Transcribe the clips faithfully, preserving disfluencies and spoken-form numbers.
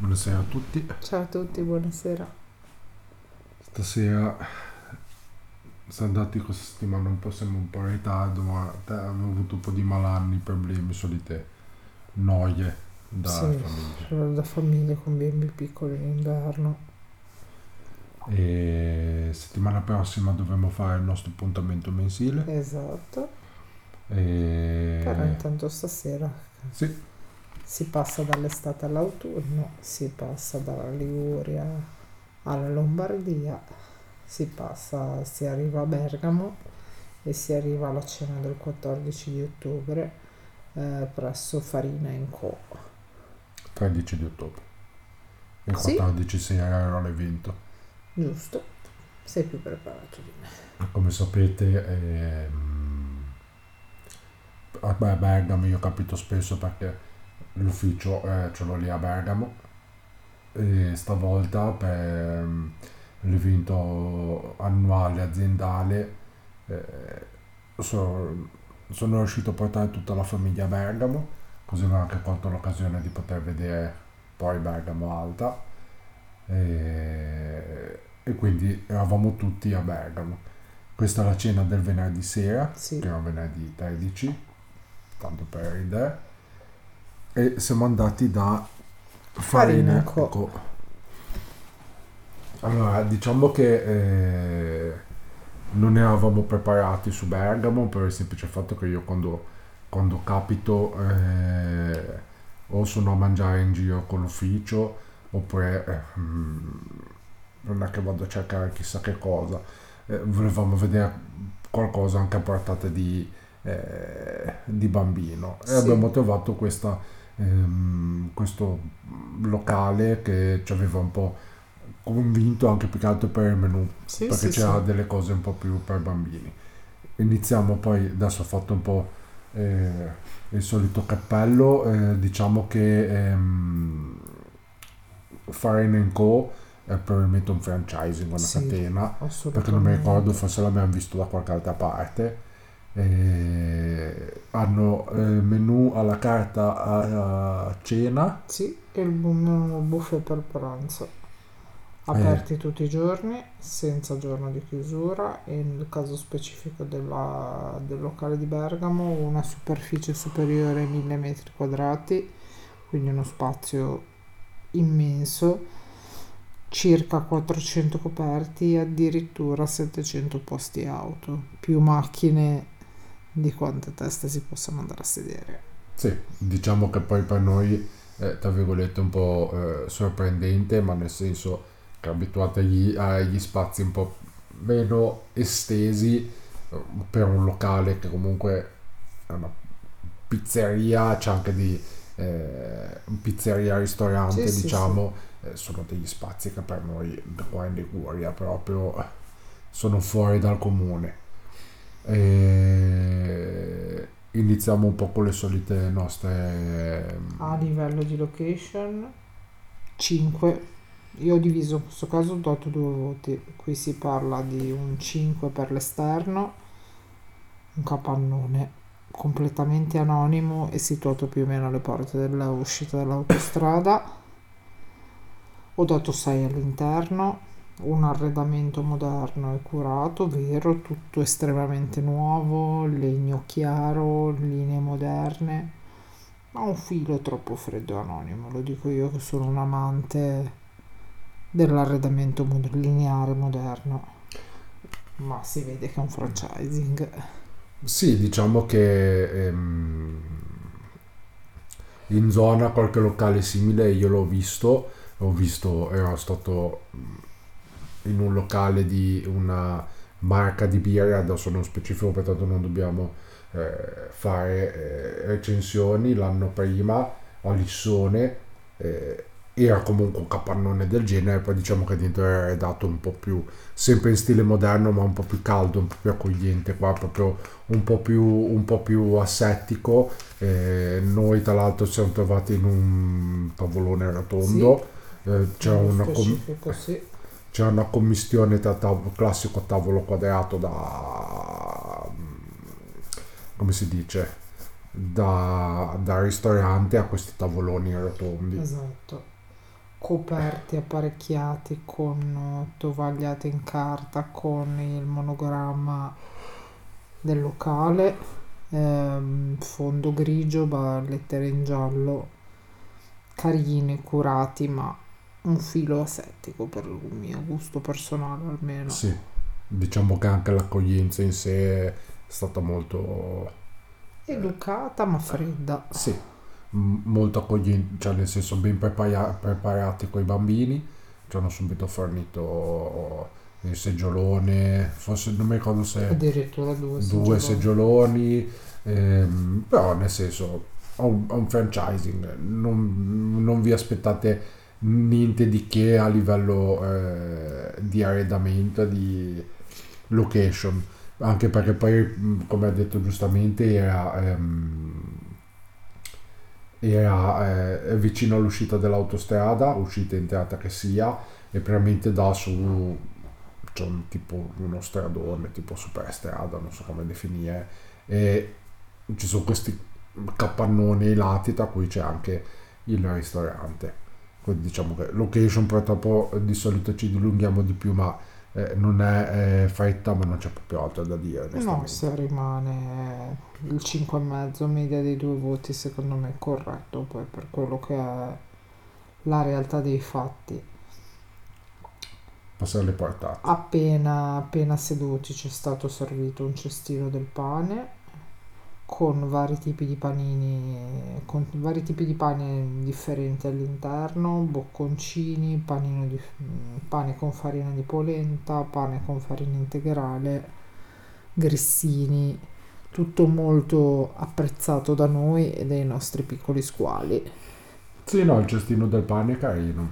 Buonasera a tutti. Ciao a tutti, buonasera. Stasera siamo andati questa settimana un po', siamo un po' in ritardo, ma avevo avuto un po' di malanni, problemi, solite noie da sì, famiglia. Da famiglia con bimbi piccoli in inverno. E settimana prossima dovremo fare il nostro appuntamento mensile. Esatto. E... Però intanto stasera... Sì. Si passa dall'estate all'autunno, si passa dalla Liguria alla Lombardia, si passa, si arriva a Bergamo e si arriva alla cena del quattordici di ottobre eh, presso Farina and Co. tredici di ottobre. Il quattordici sì. Sera era l'evento. Giusto, sei più preparato di me. Come sapete... Ehm... a Bergamo io capito spesso perché... l'ufficio eh, ce l'ho lì a Bergamo e stavolta per l'evento annuale aziendale eh, so, sono riuscito a portare tutta la famiglia a Bergamo, così ho anche colto l'occasione di poter vedere poi Bergamo Alta e, e quindi eravamo tutti a Bergamo. Questa è la cena del venerdì sera, sì. Che era venerdì tredici, tanto per ridere. E siamo andati da Farina Co. Co. Allora, diciamo che eh, non eravamo preparati su Bergamo per il semplice fatto che io quando, quando capito eh, o sono a mangiare in giro con l'ufficio oppure eh, non è che vado a cercare chissà che cosa, eh, volevamo vedere qualcosa anche a portata di, eh, di bambino e sì. Abbiamo trovato questa... questo locale che ci aveva un po' convinto anche più che altro per il menù, sì, perché sì, c'era sì. Delle cose un po' più per bambini. Iniziamo poi, adesso ho fatto un po' eh, il solito cappello, eh, diciamo che ehm, Farina and Co è probabilmente un franchising, una sì, catena, perché non mi ricordo, forse l'abbiamo visto da qualche altra parte. Eh, hanno eh, menù alla carta a, a cena sì, e il buffet per pranzo aperti eh. tutti i giorni senza giorno di chiusura e nel caso specifico della, del locale di Bergamo una superficie superiore ai mille metri quadrati, quindi uno spazio immenso, circa quattrocento coperti, addirittura settecento posti auto, più macchine di quante teste si possono andare a sedere. Sì, diciamo che poi per noi eh, tra virgolette un po' eh, sorprendente, ma nel senso che abituati agli, agli spazi un po' meno estesi per un locale che comunque è una pizzeria, c'è anche di eh, pizzeria, ristorante, sì, diciamo sì, sì. Eh, sono degli spazi che per noi qua in Liguria proprio eh, sono fuori dal comune. E iniziamo un po' con le solite nostre. A livello di location cinque, io ho diviso in questo caso, ho dato due voti, qui si parla di un cinque per l'esterno, un capannone completamente anonimo e situato più o meno alle porte dell'uscita dell'autostrada, ho dato sei all'interno, un arredamento moderno e curato, vero, tutto estremamente nuovo, legno chiaro, linee moderne, ma un filo troppo freddo e anonimo, lo dico io che sono un amante dell'arredamento mod- lineare moderno, ma si vede che è un franchising. Sì, diciamo che ehm, in zona qualche locale simile io l'ho visto, ho visto, ero stato... in un locale di una marca di birra, adesso non specifico pertanto non dobbiamo eh, fare eh, recensioni, l'anno prima a Lissone eh, era comunque un capannone del genere, poi diciamo che dentro era arredato un po' più sempre in stile moderno ma un po' più caldo, un po' più accogliente, qua proprio un po' più, un po' più asettico. Eh, noi tra l'altro ci siamo trovati in un tavolone rotondo, sì, eh, c'era una com- sì. C'era una commistione tra tavolo, classico tavolo quadrato da, come si dice, da, da ristorante a questi tavoloni rotondi. Esatto. coperti, apparecchiati con tovagliate in carta con il monogramma del locale, ehm, fondo grigio, lettere in giallo, carini, curati, ma un filo asettico per il mio gusto personale almeno. Sì, diciamo che anche l'accoglienza in sé è stata molto educata, eh, ma fredda. Sì, molto accogliente, cioè nel senso ben prepara- preparati coi bambini, ci hanno subito fornito il seggiolone, forse non mi ricordo se addirittura due seggioloni, due seggioloni ehm, però nel senso ha un, un franchising, non, non vi aspettate niente di che a livello eh, di arredamento, di location, anche perché poi, come ha detto giustamente, era ehm, era eh, vicino all'uscita dell'autostrada, uscita e entrata che sia, e veramente dà su, c'è un, tipo uno stradone, tipo superstrada, non so come definire, e ci sono questi capannoni ai lati tra cui c'è anche il ristorante. Quindi diciamo che location purtroppo di solito ci dilunghiamo di più, ma eh, non è eh, fretta, ma non c'è proprio altro da dire. No, se rimane il cinque e mezzo media dei due voti, secondo me è corretto poi per quello che è la realtà dei fatti. Passare le portate. Appena, appena seduti ci è stato servito un cestino del pane con vari tipi di panini, con vari tipi di pane differenti all'interno, bocconcini, panino di, pane con farina di polenta, pane con farina integrale, grissini, tutto molto apprezzato da noi e dai nostri piccoli squali. Sì, no, il cestino del pane è carino.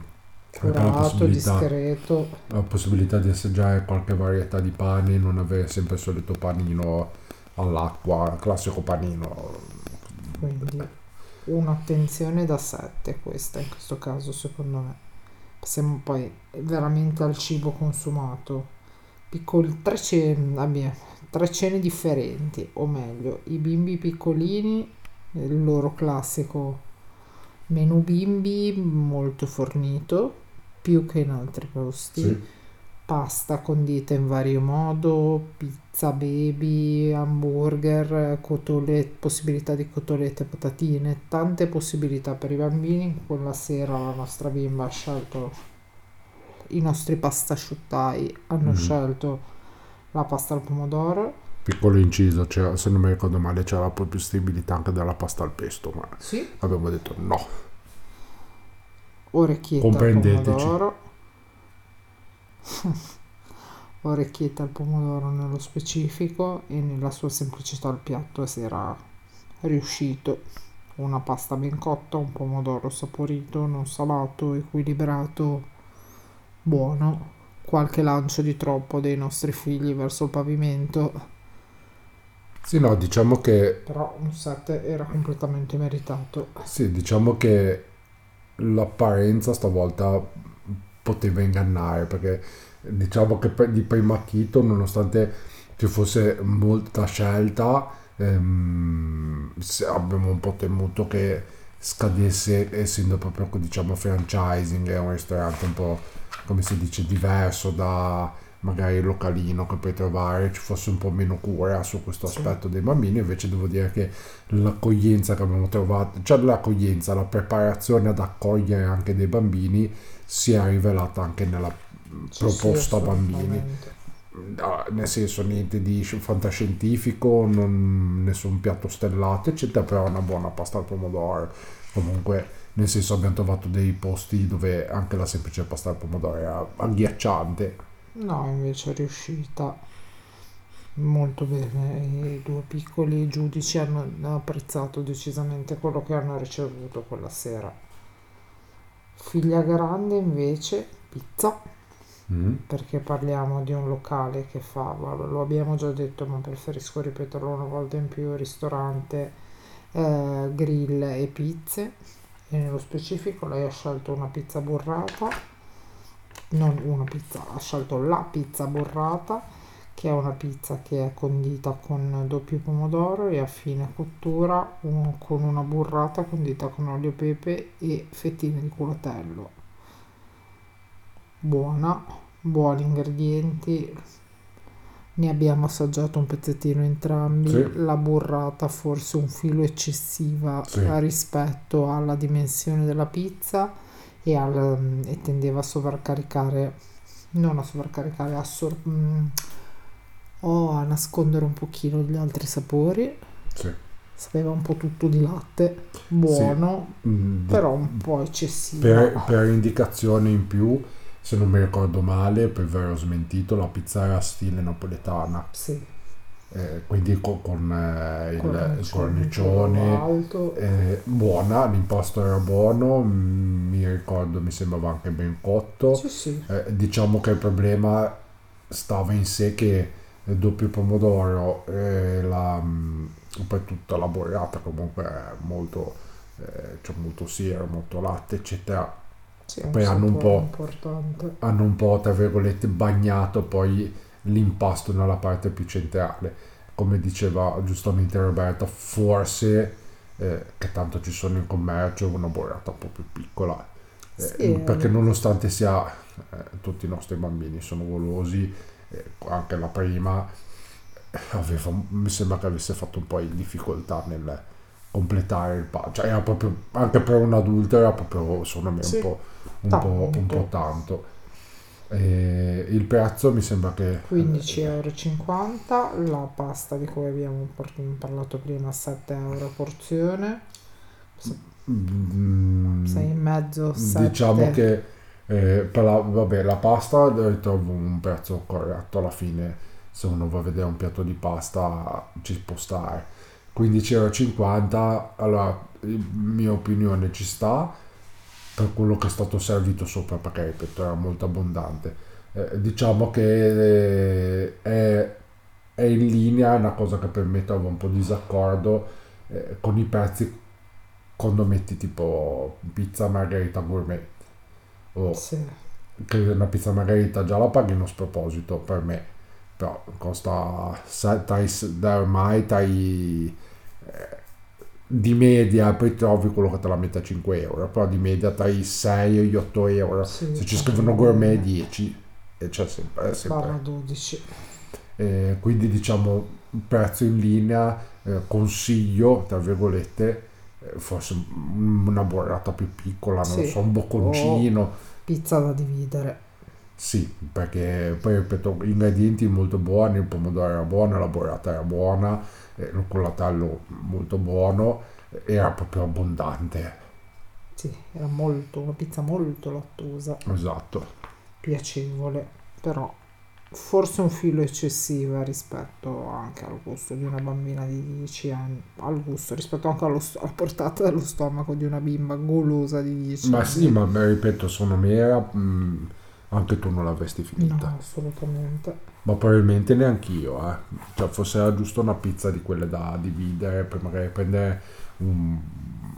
Curato, discreto. La possibilità di assaggiare qualche varietà di pane, non avere sempre il solito panino all'acqua, classico panino. Quindi un'attenzione da sette questa in questo caso, secondo me. Passiamo poi veramente al cibo consumato. Piccoli, tre cene, abbiamo tre cene differenti, o meglio, i bimbi piccolini, il loro classico menù bimbi molto fornito, più che in altri posti. Sì. Pasta condita in vario modo, pizza baby, hamburger, cotolette, possibilità di cotolette e patatine, tante possibilità per i bambini. Quella sera la nostra bimba ha scelto i nostri pastasciuttai, hanno mm. scelto la pasta al pomodoro. Piccolo inciso, cioè, se non mi ricordo male c'era la possibilità anche della pasta al pesto, ma sì? Abbiamo detto no. Orecchietta al pomodoro. Orecchietta al pomodoro nello specifico, e nella sua semplicità al piatto si era riuscito. Una pasta ben cotta, un pomodoro saporito, non salato, equilibrato, buono. Qualche lancio di troppo dei nostri figli verso il pavimento. Sì, no, diciamo che però un sette era completamente meritato. Sì, diciamo che l'apparenza stavolta poteva ingannare, perché diciamo che per, di primo acchito, nonostante ci fosse molta scelta, ehm, abbiamo un po' temuto che scadesse, essendo proprio, diciamo, franchising, è un ristorante un po', come si dice, diverso da magari il localino che puoi trovare, ci fosse un po' meno cura su questo aspetto dei bambini. Invece devo dire che l'accoglienza che abbiamo trovato, cioè l'accoglienza, la preparazione ad accogliere anche dei bambini, si è rivelata anche nella sì, proposta sì, bambini, no, nel senso niente di fantascientifico, non, nessun piatto stellato eccetera, però una buona pasta al pomodoro comunque, nel senso abbiamo trovato dei posti dove anche la semplice pasta al pomodoro era agghiacciante. No, invece è riuscita molto bene, i due piccoli giudici hanno apprezzato decisamente quello che hanno ricevuto quella sera. Figlia grande invece pizza, mm. perché parliamo di un locale che fa, lo abbiamo già detto ma preferisco ripeterlo una volta in più, ristorante, eh, grill e pizze, e nello specifico lei ha scelto una pizza burrata, non una pizza, ha scelto la pizza burrata, che è una pizza che è condita con doppio pomodoro e a fine cottura un, con una burrata condita con olio, pepe e fettine di culatello. buona, buoni ingredienti, ne abbiamo assaggiato un pezzettino entrambi, sì. La burrata forse un filo eccessiva, sì, rispetto alla dimensione della pizza e, al, e tendeva a sovraccaricare, non a sovraccaricare, a, sor- mh, o a nascondere un pochino gli altri sapori, sì. Sapeva un po' tutto di latte, buono, sì, mh, però un po' eccessivo. Per, per indicazione in più, se non mi ricordo male, poi vero smentito, la pizza era stile napoletana. Sì. Eh, quindi con, con eh, il cornicione, cornicione eh, buona, l'imposto era buono, mh, mi ricordo, mi sembrava anche ben cotto. Sì, sì. Eh, diciamo che il problema stava in sé che il doppio pomodoro e la... Mh, poi tutta la burrata comunque è molto eh, c'è molto siero, molto latte eccetera, sì, poi hanno un po' importante. hanno un po' tra virgolette bagnato poi l'impasto nella parte più centrale, come diceva giustamente Roberta, forse eh, che tanto ci sono in commercio una burrata un po' più piccola, eh, sì, perché nonostante sia eh, tutti i nostri bambini sono golosi, eh, anche la prima aveva, mi sembra che avesse fatto un po' di difficoltà nel completare il pasto, cioè era proprio, anche per un adulto era proprio secondo me un, sì, po', un, po', un po' tanto. E il prezzo mi sembra che quindici euro e cinquanta, la pasta di cui abbiamo parlato prima sette euro porzione, sei e mezzo, sette. Diciamo che eh, per la, vabbè, la pasta ritrovo un prezzo corretto alla fine. Se uno va a vedere un piatto di pasta ci può stare, quindici euro e cinquanta, allora mia opinione ci sta per quello che è stato servito sopra, perché ripeto era molto abbondante, eh, diciamo che è, è in linea, è una cosa che per me trovo un po' disaccordo eh, con i prezzi quando metti tipo pizza margherita gourmet o, sì, che una pizza margherita già la paghi uno sproposito per me, però costa da ormai tai, eh, di media, poi trovi quello che te la mette a cinque euro, però di media tra i sei e gli otto euro, sì, se ci scrivono gourmet dieci e c'è sempre, sempre. dodici. Eh, quindi diciamo prezzo in linea, eh, consiglio tra virgolette eh, forse una burrata più piccola, non sì, so, un bocconcino, oh, pizza da dividere. Sì, perché poi ripeto, ingredienti molto buoni, il pomodoro era buono, la burrata era buona, eh, il colatello molto buono, era proprio abbondante. Sì, era molto, una pizza molto lattosa. Esatto. Piacevole, però forse un filo eccessiva rispetto anche al gusto di una bambina di dieci anni, al gusto rispetto anche allo, alla portata dello stomaco di una bimba golosa di dieci anni. Ma sì, ma ripeto, sono mera... Mh, anche tu non l'avresti finita. No, assolutamente. Ma probabilmente neanch'io, eh. Cioè, forse era giusto una pizza di quelle da dividere, per magari prendere un,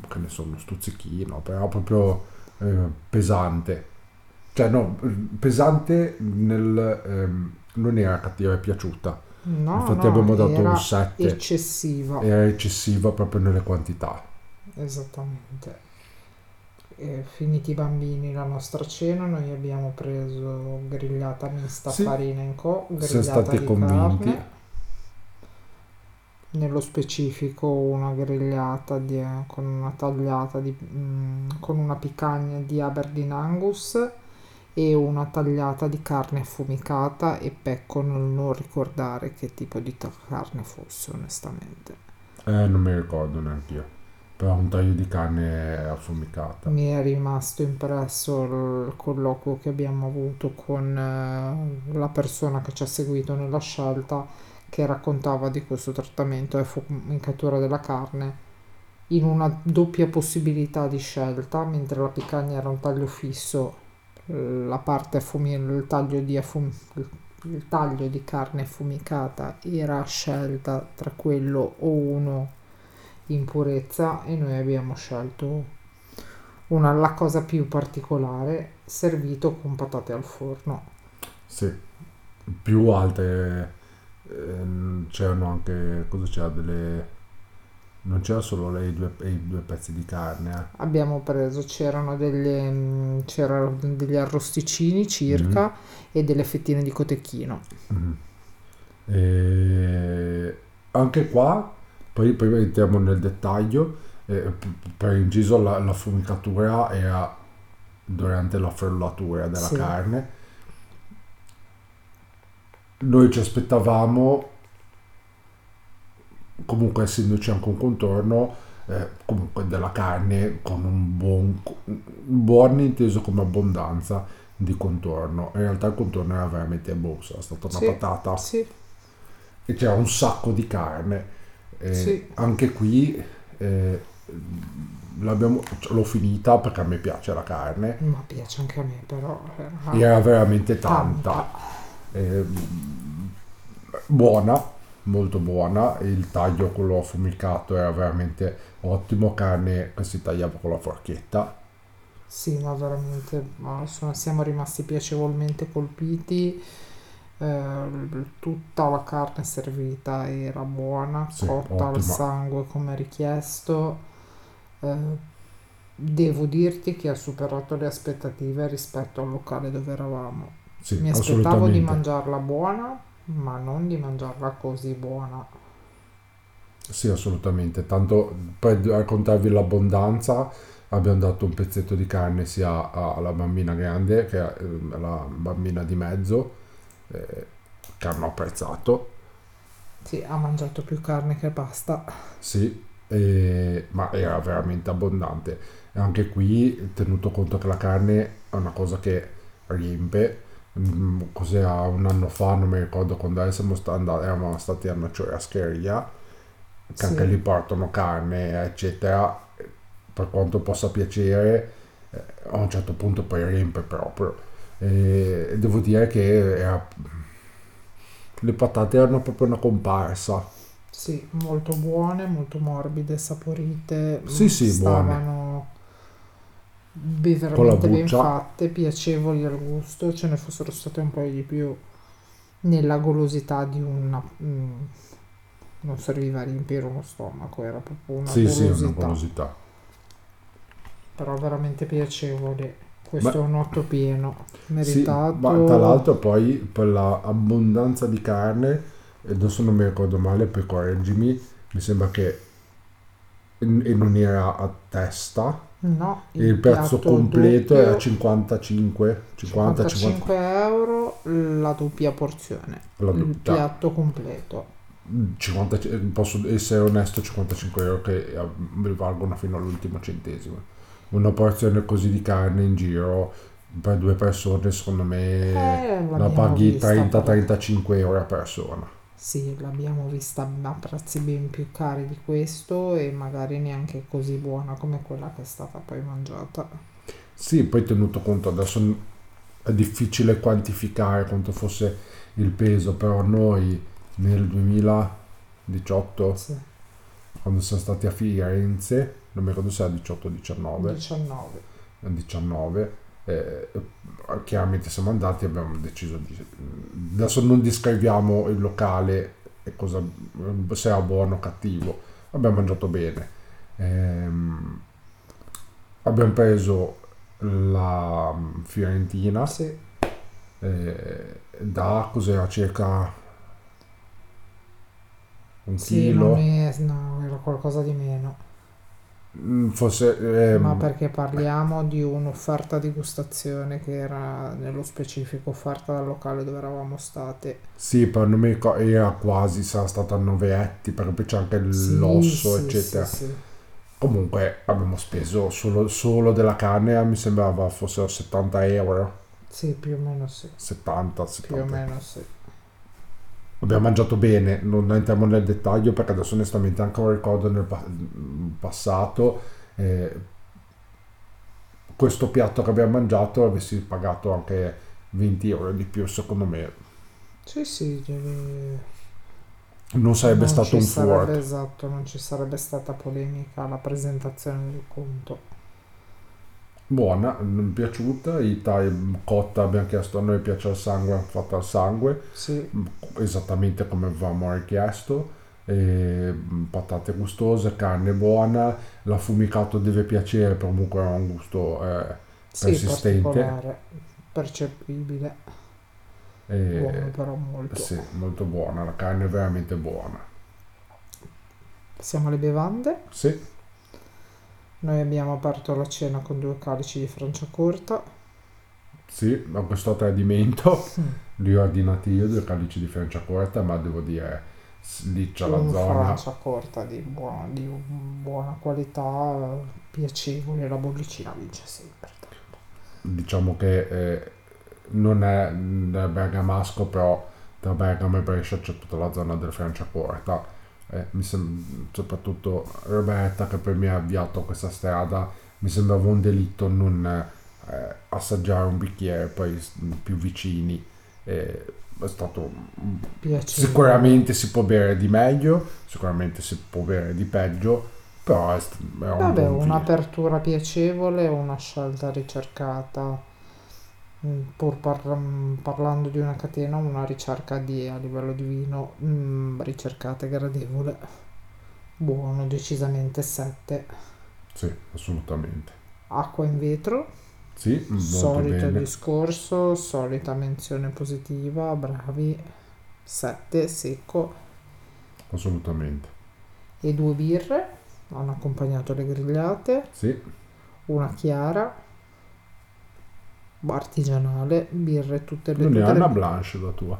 che ne so, uno stuzzichino, però proprio eh, pesante. Cioè, no, pesante nel... Ehm, non era cattiva, è piaciuta. No, infatti no, abbiamo dato un sette. Era eccessiva. Era eccessiva proprio nelle quantità. Esattamente. E finiti i bambini la nostra cena, noi abbiamo preso grigliata mista, sì, Farina and Co, grigliata, siamo stati di convinti, carne, nello specifico una grigliata di, con una tagliata di, mh, con una piccagna di Aberdeen Angus e una tagliata di carne affumicata e pecco, non, non ricordare che tipo di carne fosse onestamente, eh, non mi ricordo neanche io. Però un taglio di carne affumicata. Mi è rimasto impresso il colloquio che abbiamo avuto con la persona che ci ha seguito nella scelta, che raccontava di questo trattamento affumicatura della carne in una doppia possibilità di scelta, mentre la piccagna era un taglio fisso, la parte affumicata, il taglio di affum- il taglio di carne affumicata era scelta tra quello o uno in purezza, e noi abbiamo scelto una, la cosa più particolare, servito con patate al forno. Sì, più altre, eh, c'erano anche, cosa c'era, delle Non c'erano solo le due, i due pezzi di carne. Eh. Abbiamo preso, c'erano, delle, c'erano degli arrosticini circa mm-hmm. e delle fettine di cotechino. Mm-hmm. E anche qua, poi, poi entriamo nel dettaglio, eh, per inciso la, la fumicatura era durante la frullatura della sì. carne. Noi ci aspettavamo, comunque essendoci anche un contorno, eh, comunque della carne con un buon, buon inteso come abbondanza di contorno. In realtà il contorno era veramente buono, era stata una sì, patata sì. e c'era un sacco di carne. Eh, sì. Anche qui eh, l'abbiamo, l'ho finita perché a me piace la carne. Ma piace anche a me, però era, era veramente tanta. tanta. Eh, buona. Molto buona, il taglio quello affumicato era veramente ottimo, carne che si tagliava con la forchetta. Sì, no, veramente, siamo rimasti piacevolmente colpiti, eh, tutta la carne servita era buona, sì, cotta ottima. Al sangue come richiesto. Eh, devo dirti che ha superato le aspettative rispetto al locale dove eravamo. Sì, mi aspettavo di mangiarla buona, ma non di mangiarla così buona. Sì, assolutamente. Tanto per raccontarvi l'abbondanza, abbiamo dato un pezzetto di carne sia alla bambina grande che alla bambina di mezzo, eh, che hanno apprezzato. Sì, ha mangiato più carne che pasta. Sì, eh, ma era veramente abbondante. Anche qui, tenuto conto che la carne è una cosa che riempie, cos'era, un anno fa, non mi ricordo, quando siamo andati, eravamo stati a una churrascheria, che sì. anche lì portano carne eccetera, per quanto possa piacere, eh, a un certo punto poi riempie proprio, e devo dire che era... le patate erano proprio una comparsa. Sì, molto buone, molto morbide, saporite, sì, sì, stavano buone. Beh, veramente ben fatte, piacevoli al gusto, ce ne fossero state un po' di più nella golosità di una mh, non serviva a riempire uno stomaco, era proprio una sì, golosità. Sì, una golosità. Però veramente piacevole. Questo Beh, è un otto pieno, meritato. Sì, ma tra l'altro poi per la abbondanza di carne, adesso non mi ricordo male, poi correggimi, mi sembra che e non era a testa. No, il, il prezzo completo doppio, era cinquantacinque euro la doppia porzione, la doppia. Il piatto completo cinquanta, posso essere onesto, cinquantacinque euro che valgono fino all'ultimo centesimo. Una porzione così di carne in giro per due persone, secondo me eh, la paghi trenta trentacinque euro a persona. Sì, l'abbiamo vista a prezzi ben più cari di questo e magari neanche così buona come quella che è stata poi mangiata. Sì, poi tenuto conto, adesso è difficile quantificare quanto fosse il peso, però noi nel duemiladiciotto, sì. quando siamo stati a Firenze, non mi ricordo se era diciotto o diciannove, diciannove, diciannove Eh, chiaramente siamo andati e abbiamo deciso di... adesso non descriviamo il locale e cosa, se era buono o cattivo, abbiamo mangiato bene, eh, abbiamo preso la fiorentina sì. eh, da cos'era, circa un sì, chilo è, no, era qualcosa di meno. Forse, ehm... ma perché parliamo di un'offerta degustazione che era nello specifico offerta dal locale dove eravamo state. Sì, per non mi ricordo, era quasi, sarà stata a nove etti, perché poi c'è anche l'osso sì, eccetera sì, sì. Comunque abbiamo speso solo, solo della carne, mi sembrava fossero settanta euro. Sì, più o meno sì. settanta, settanta. Più o meno sì. Abbiamo mangiato bene, non entriamo nel dettaglio perché adesso onestamente anche un ricordo nel pa- passato, eh, questo piatto che abbiamo mangiato avessi pagato anche venti euro di più, secondo me sì sì devi... non sarebbe non stato un fuori, esatto, non ci sarebbe stata polemica alla presentazione del conto. Buona, mi è piaciuta, i tagli cotta abbiamo chiesto, a noi piace al sangue, hanno fatto al sangue, sì. esattamente come avevamo richiesto, eh, patate gustose, carne buona, l'affumicato deve piacere, però comunque ha un gusto eh, sì, persistente, percepibile, eh, buono, però molto. Sì, molto buona, la carne è veramente buona. Passiamo alle bevande. Sì. Noi abbiamo aperto la cena con due calici di Franciacorta. Sì, ma questo tradimento li ho ordinati io, due calici di Franciacorta, ma devo dire, lì c'è la zona. Franciacorta di buona, di buona qualità, piacevole, la bollicina vince sempre. Diciamo che eh, non è bergamasco, però tra Bergamo e Brescia c'è tutta la zona del Franciacorta. Eh, mi sem- soprattutto Roberta, che per me ha avviato questa strada, mi sembrava un delitto non eh, assaggiare un bicchiere poi più vicini. Eh, è stato piacevole. Sicuramente si può bere di meglio, sicuramente si può bere di peggio, però è st- è un Vabbè, un'apertura piacevole, una scelta ricercata, pur par- parlando di una catena, una ricerca di a livello di vino mh, ricercata e gradevole, buono, decisamente sette. Sì, assolutamente. Acqua in vetro, sì, solito bene. Discorso, solita menzione positiva, bravi, sette secco, assolutamente. E due birre hanno accompagnato le grigliate. Sì. Una chiara artigianale, birre tutte le... Non tutte è una le... blanche la tua?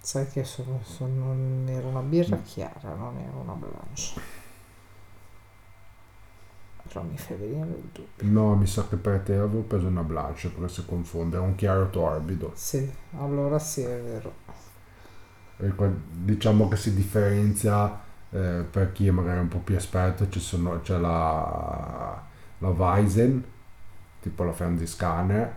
Sai che sono, sono, non era una birra chiara, non era una blanche. Però mi fai venire il dubbio. No, mi sa che per te avevo preso una blanche, perché si confonde, è un chiaro torbido. Sì, allora sì, è vero. E diciamo che si differenzia, eh, per chi è magari un po' più esperto, ci sono, c'è la, la Weizen, tipo la Franziskaner,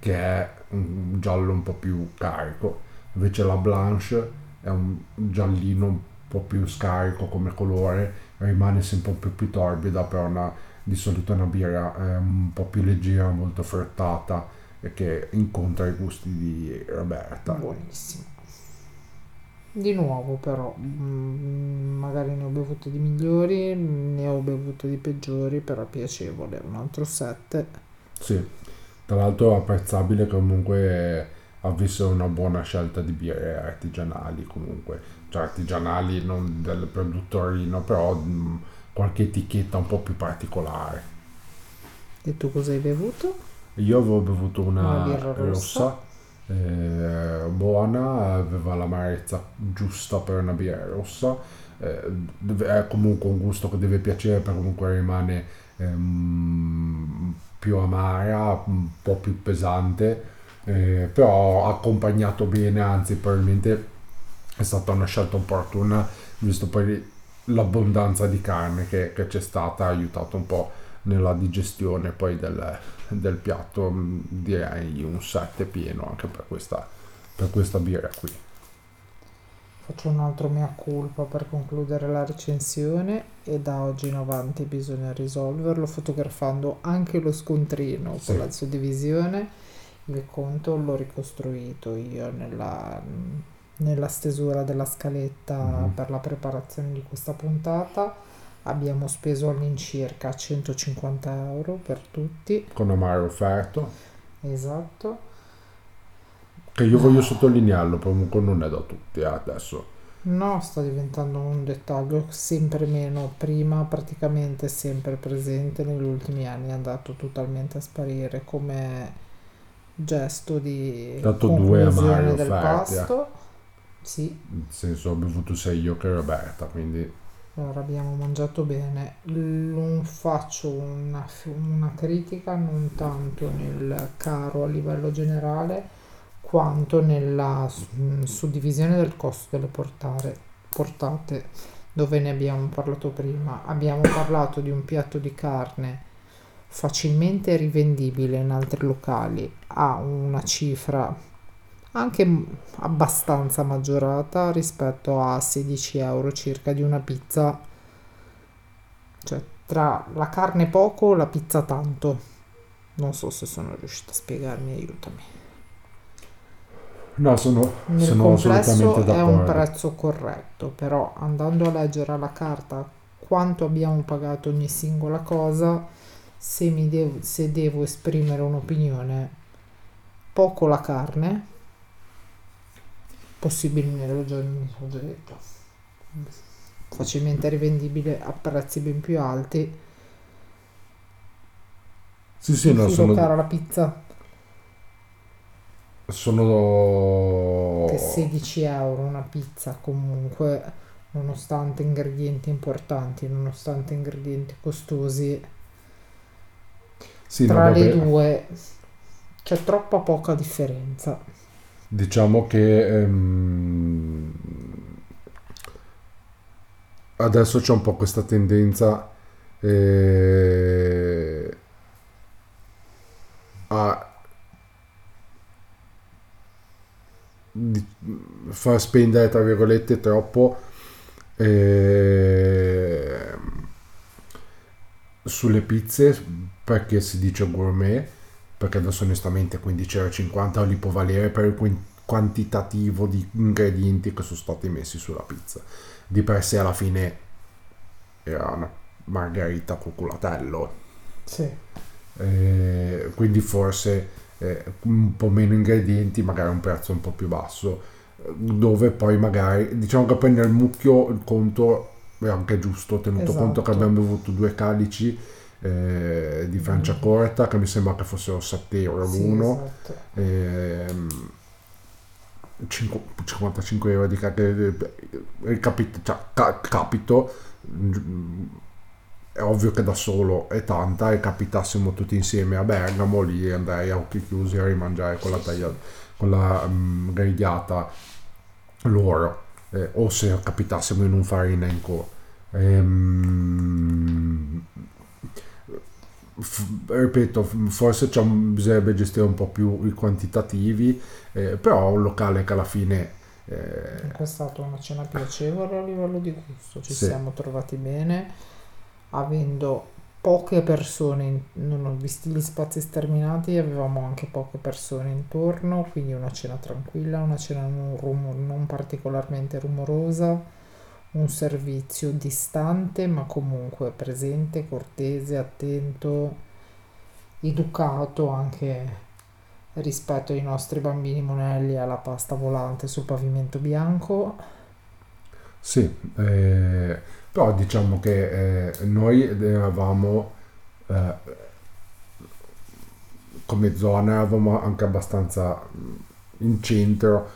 che è un giallo un po' più carico, invece la Blanche è un giallino un po' più scarico come colore, rimane sempre un po' più torbida, però una, di solito è una birra eh, un po' più leggera, molto affrettata, e che incontra i gusti di Roberta. Buonissimo. Di nuovo però, magari ne ho bevute di migliori, ne ho bevute di peggiori, però piacevole, un altro sette. Sì, tra l'altro è apprezzabile che comunque avesse una buona scelta di birre artigianali comunque, cioè artigianali non del produttorino, però mh, qualche etichetta un po' più particolare. E tu cosa hai bevuto? Io avevo bevuto una, una birra rossa, rossa. Eh, buona, aveva l'amarezza giusta per una birra rossa, eh, è comunque un gusto che deve piacere, perché comunque rimane ehm, più amara, un po' più pesante, eh, però accompagnato bene, anzi probabilmente è stata una scelta opportuna, visto poi l'abbondanza di carne che, che c'è stata, ha aiutato un po' nella digestione poi del, del piatto. Direi un sette pieno anche per questa, per questa birra qui. Faccio un altro mea culpa per concludere la recensione, e da oggi in avanti bisogna risolverlo fotografando anche lo scontrino con sì. la suddivisione. Il conto l'ho ricostruito io nella, nella stesura della scaletta mm. per la preparazione di questa puntata. Abbiamo speso all'incirca centocinquanta euro per tutti, con amaro offerto. Esatto. Che io voglio no. sottolinearlo, comunque non è da tutti eh, adesso. No, sta diventando un dettaglio sempre meno. Prima praticamente sempre presente, negli ultimi anni è andato totalmente a sparire come gesto di dato conclusione del pasto. Eh. Sì. Nel senso, ho bevuto sia io che Roberta, quindi... Allora, abbiamo mangiato bene, non faccio una, una critica non tanto nel caro a livello generale, quanto nella mh, suddivisione del costo delle portare, portate, dove ne abbiamo parlato prima. Abbiamo parlato di un piatto di carne facilmente rivendibile in altri locali a una cifra anche abbastanza maggiorata rispetto a sedici euro circa di una pizza, cioè tra la carne poco, la pizza tanto. Non so se sono riuscita a spiegarmi, aiutami. No, sono, sono assolutamente d'accordo. È un prezzo corretto, però andando a leggere alla carta quanto abbiamo pagato ogni singola cosa, se, mi devo, se devo esprimere un'opinione, poco la carne, possibilmente, l'ho già, l'ho già detto, facilmente rivendibile a prezzi ben più alti. Sì, sì, no, sono cara la pizza. Sono che sedici euro una pizza, comunque, nonostante ingredienti importanti, nonostante ingredienti costosi, sì, tra no, le due c'è troppa poca differenza. Diciamo che ehm, adesso c'è un po' questa tendenza eh, a far spendere, tra virgolette, troppo eh, sulle pizze, perché si dice gourmet, perché adesso onestamente quindici e cinquanta li può valere per il quantitativo di ingredienti che sono stati messi sulla pizza. Di per sé alla fine era una margherita con culatello, sì. Eh, quindi forse un po' meno ingredienti, magari un prezzo un po' più basso, dove poi magari diciamo che poi nel mucchio il conto è anche giusto, tenuto esatto. conto che abbiamo bevuto due calici eh, di Franciacorta, che mi sembra che fossero sette euro l'uno, sì, esatto. eh, cinquantacinque euro di capito, cioè, ca- capito è ovvio che da solo è tanta, e capitassimo tutti insieme a Bergamo lì andrei a occhi chiusi a rimangiare con la taglia, con la um, grigliata loro, eh, o se capitassimo in un Farina in Co. Ehm, f- ripeto, forse c'è un, bisognerebbe gestire un po' più i quantitativi, eh, però un locale che alla fine eh, è stata una cena piacevole a livello di gusto, ci sì. siamo trovati bene. Avendo poche persone, non ho visto gli spazi sterminati, avevamo anche poche persone intorno, quindi una cena tranquilla, una cena non, rumor, non particolarmente rumorosa, un servizio distante ma comunque presente, cortese, attento, educato anche rispetto ai nostri bambini monelli alla pasta volante sul pavimento bianco. Sì, eh, però diciamo che eh, noi eravamo eh, come zona eravamo anche abbastanza in centro,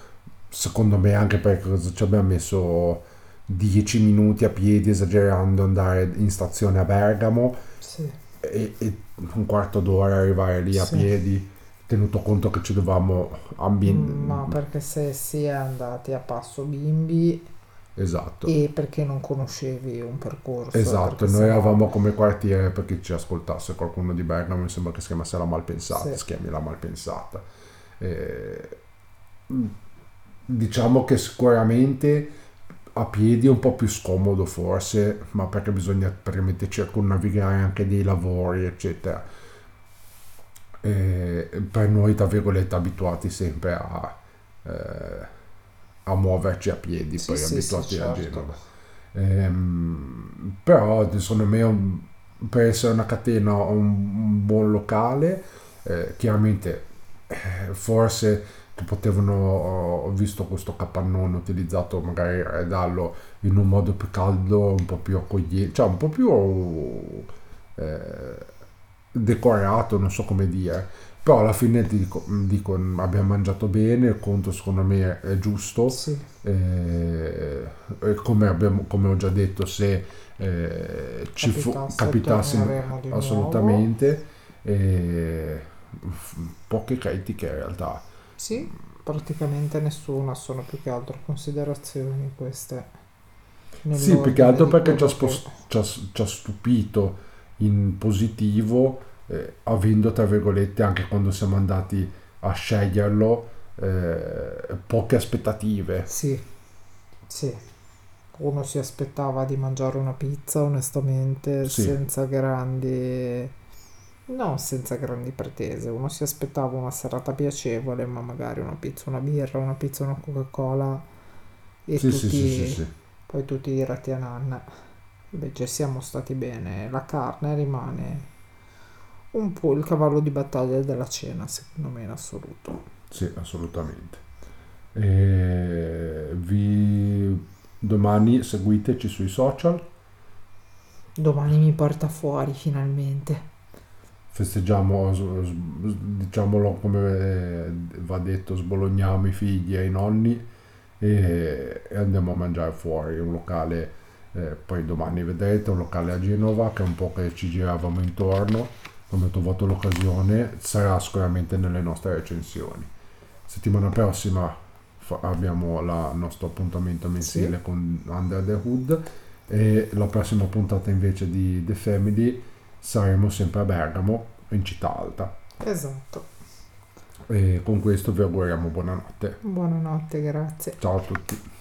secondo me, anche perché ci abbiamo messo dieci minuti a piedi, esagerando, andare in stazione a Bergamo, sì. e, e un quarto d'ora arrivare lì a sì. piedi, tenuto conto che ci dovevamo ambientare. Ma perché se si è andati a passo bimbi, esatto, e perché non conoscevi un percorso, esatto, noi eravamo come quartiere, perché ci ascoltasse qualcuno di Bergamo, mi sembra che si chiamasse la Malpensata, sì. si chiami la Malpensata, eh, diciamo che sicuramente a piedi è un po' più scomodo forse, ma perché bisogna permetterci circonnavigare anche dei lavori eccetera, eh, per noi tra virgolette abituati sempre a eh, a muoverci a piedi, sì, poi sì, abituati sì, certo. a Genova, ehm, però secondo me un, per essere una catena un, un buon locale, eh, chiaramente eh, forse che potevano, ho visto questo capannone utilizzato magari a Redallo in un modo più caldo, un po' più accogliente, cioè un po' più eh, decorato, non so come dire. Però alla fine ti dico, dico, abbiamo mangiato bene, il conto secondo me è giusto, sì. eh, come, abbiamo, come ho già detto, se eh, ci Capitasse, capitassimo assolutamente, eh, poche critiche in realtà. Sì, praticamente nessuna, sono più che altro considerazioni queste. Sì, più che altro perché ci ha spost- che... stupito in positivo. Eh, avendo tra virgolette, anche quando siamo andati a sceglierlo, eh, poche aspettative, sì, sì, uno si aspettava di mangiare una pizza onestamente, sì. senza grandi No, senza grandi pretese. Uno si aspettava una serata piacevole, ma magari una pizza, una birra, una pizza, una Coca-Cola e sì, tutti, sì, sì, sì, sì. Poi tutti tirati a nanna. Invece siamo stati bene. La carne rimane un po' il cavallo di battaglia della cena, secondo me, in assoluto. Sì, assolutamente. E vi... domani seguiteci sui social. Domani mi porta fuori finalmente. Festeggiamo, diciamolo come va detto, sbologniamo i figli e i nonni e andiamo a mangiare fuori in un locale, eh, poi domani vedrete un locale a Genova che è un po' che ci giravamo intorno, come ho trovato l'occasione, sarà sicuramente nelle nostre recensioni. Settimana prossima fa- abbiamo la, il nostro appuntamento mensile, sì, con Under the Hood, e la prossima puntata invece di The Family saremo sempre a Bergamo, in Città Alta. Esatto. E con questo vi auguriamo buonanotte. Buonanotte, grazie. Ciao a tutti.